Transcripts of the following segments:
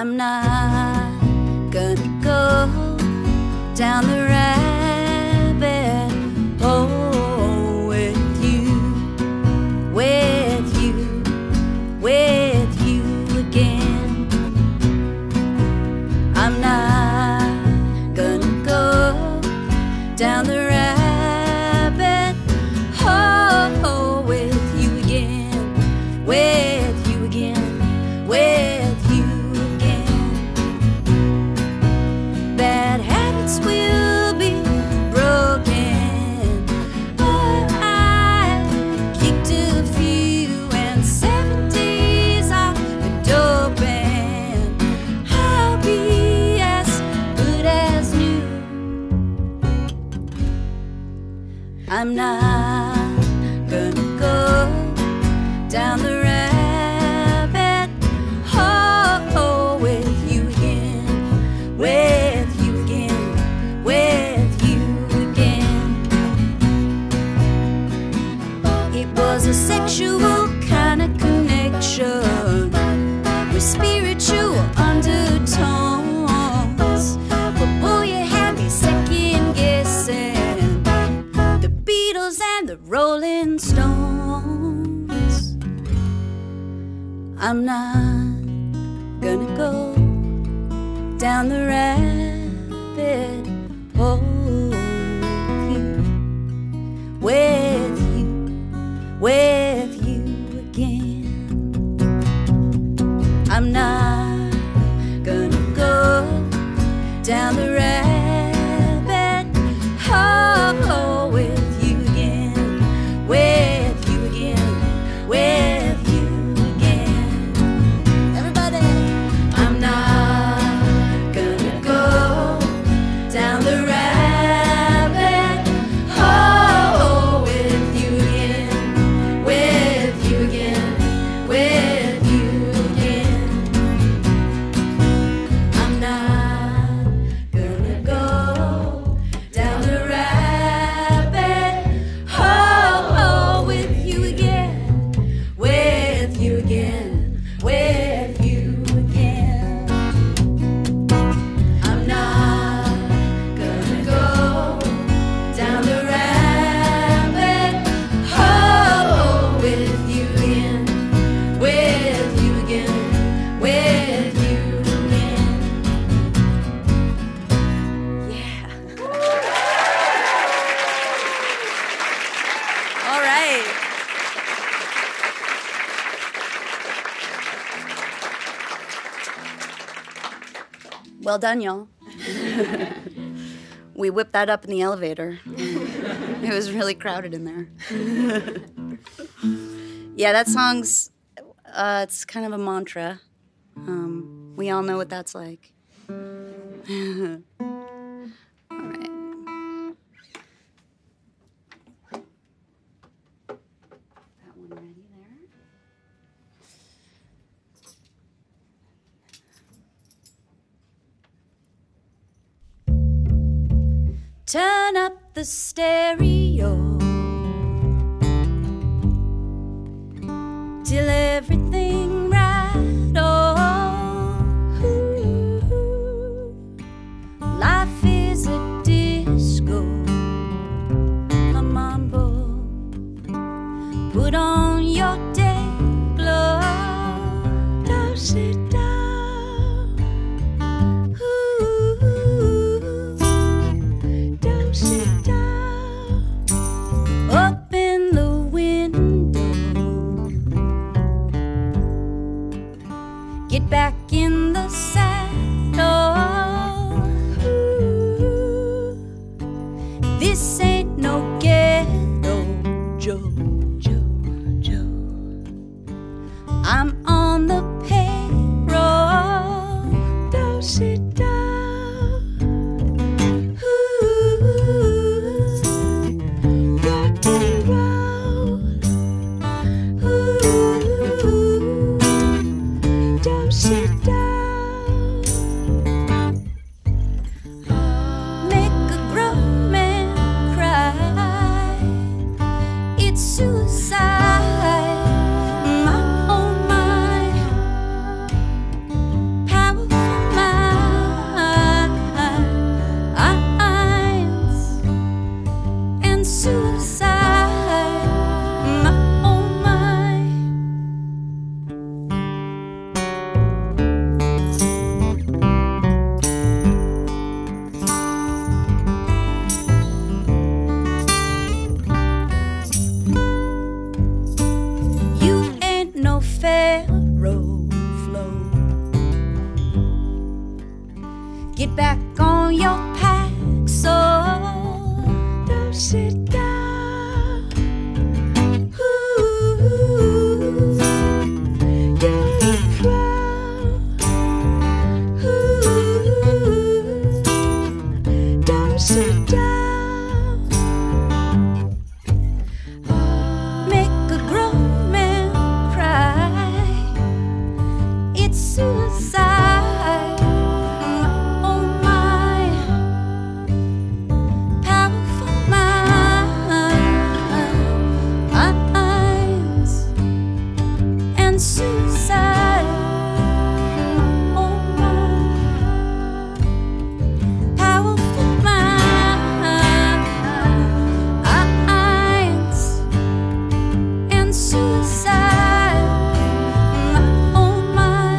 I'm not gonna go down the rabbit hole with you again. I'm not gonna go down the rabbit hole with you again. Bad habits will be broken, but I kicked a few and 7 days I've been open. I'll be as good as new. I'm not gonna go down the rabbit hole with you again. It was a sexual kind of connection with spiritual undertones, but boy, you had me second guessing the Beatles and the Rolling Stones. I'm not gonna go down the rabbit hole with you again. I'm not gonna go down the rabbit hole with you again. Everybody, I'm not gonna go down the rabbit . Well done, y'all. We whipped that up in the elevator. It was really crowded in there. Yeah, that song's, it's kind of a mantra. We all know what that's like. All right. That one ready there. Turn up the stereo till everything rattles. Life is a disco, a mambo. Put on your day glow. Don't sit down. Get back in the saddle. Ooh, this ain't no ghetto, Joe. I'm on the payroll. Don't sit down. Suicide, my oh my, power. Get back on your pack, so don't sit down. Ooh, you're a pro. Ooh, don't sit down. Make a grown man cry. It's suicide. Suicide, oh my powerful minds, and suicide, oh my.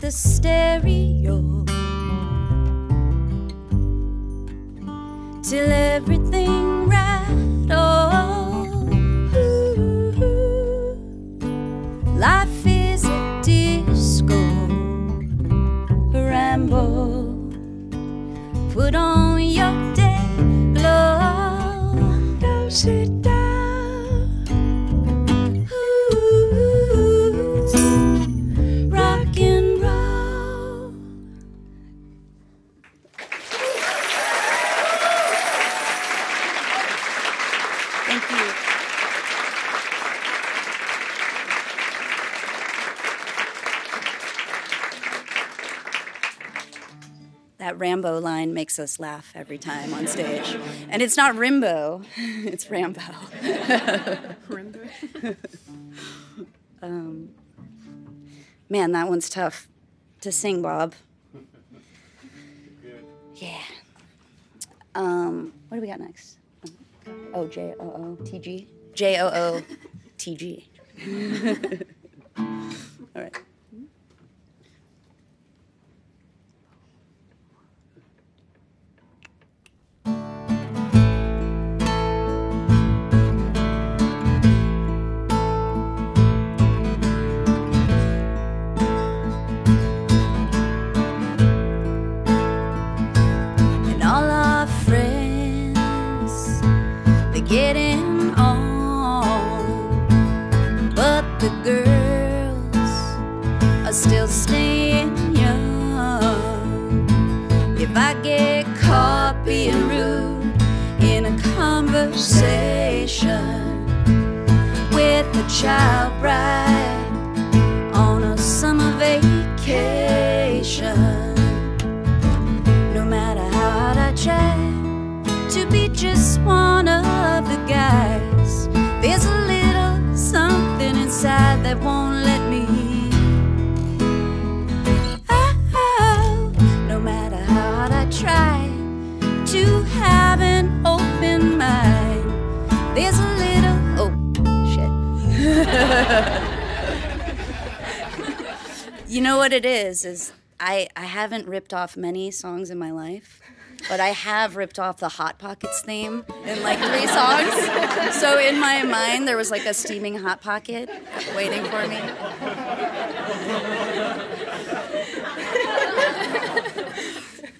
The stereo till everything rattles. Life is a disco ramble. Put on your day glow. Don't sit down. Thank you. That Rambo line makes us laugh every time on stage. And it's not Rimbo, it's Rambo. Rimbo? Man, that one's tough to sing, Bob. Yeah. What do we got next? Oh, J-O-O-T-G? J-O-O-T-G. All right. Getting on, but the girls are still staying young. If I get caught being rude in a conversation with a child bride on a summer vacation, no matter how hard I try to be just one of the guys, there's a little something inside that won't let me out. No matter how hard I try to have an open mind, there's a little, oh, shit. You know what it is I haven't ripped off many songs in my life, but I have ripped off the Hot Pockets theme in like 3 songs. So in my mind, there was like a steaming Hot Pocket waiting for me.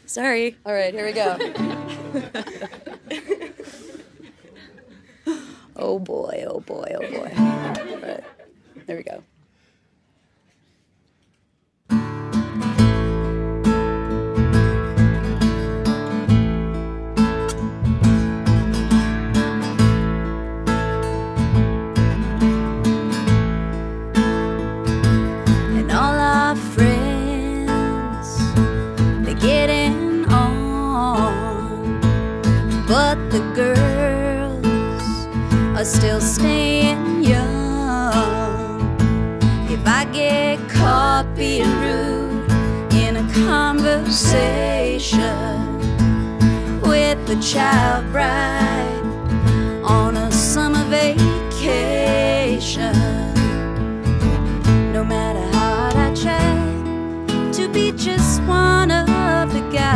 Sorry. All right, here we go. Oh boy, oh boy, oh boy. All right, there we go. But the girls are still staying young. If I get caught being rude in a conversation with the child bride on a summer vacation, no matter how hard I try to be just one of the guys,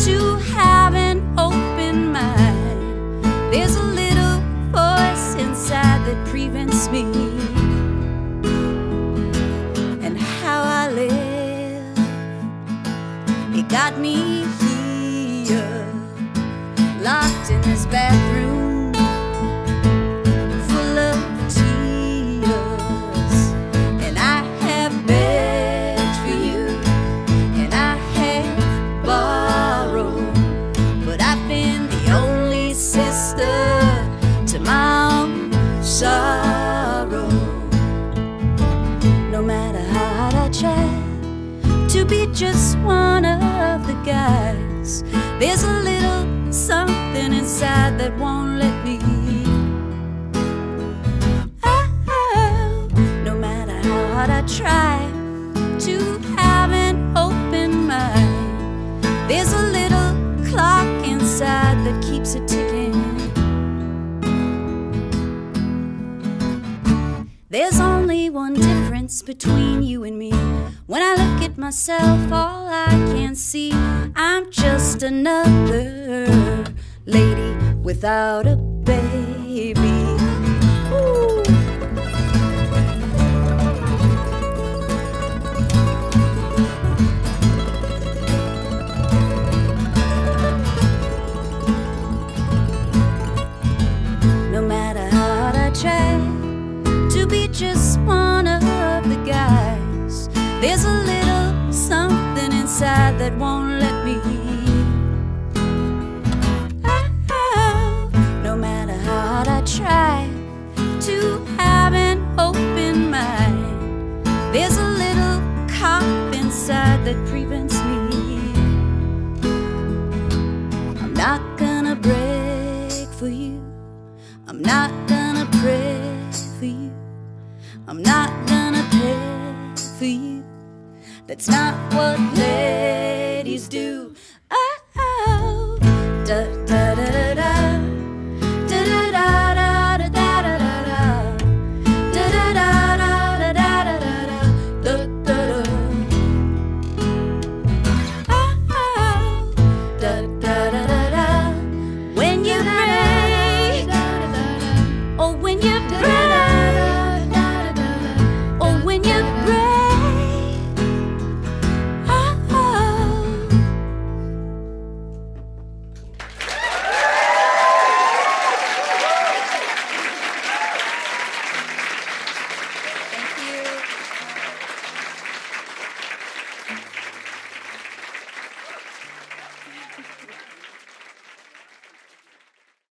to have an open mind. There's a little voice inside that prevents me and how I live. It got me here, locked in this bathroom, full of tears. And I have begged for you, and I have borrowed, but I've been the only sister to my own sorrow. No matter how hard I try to be just one of the guys, there's a little something inside that won't let me out. No matter how hard I try to have an open mind, there's a little clock inside that keeps it ticking. There's only one difference between you and me. When I look at myself, all I can see, I'm just another lady without a baby. Ooh. No matter how hard I try to be just one of the guys, there's a little something inside that won't let me out. No matter how hard I try to have an open mind, there's a little cop inside that prevents me. I'm not gonna break for you, I'm not gonna pray for you, I'm not gonna pay for you. That's not what ladies do.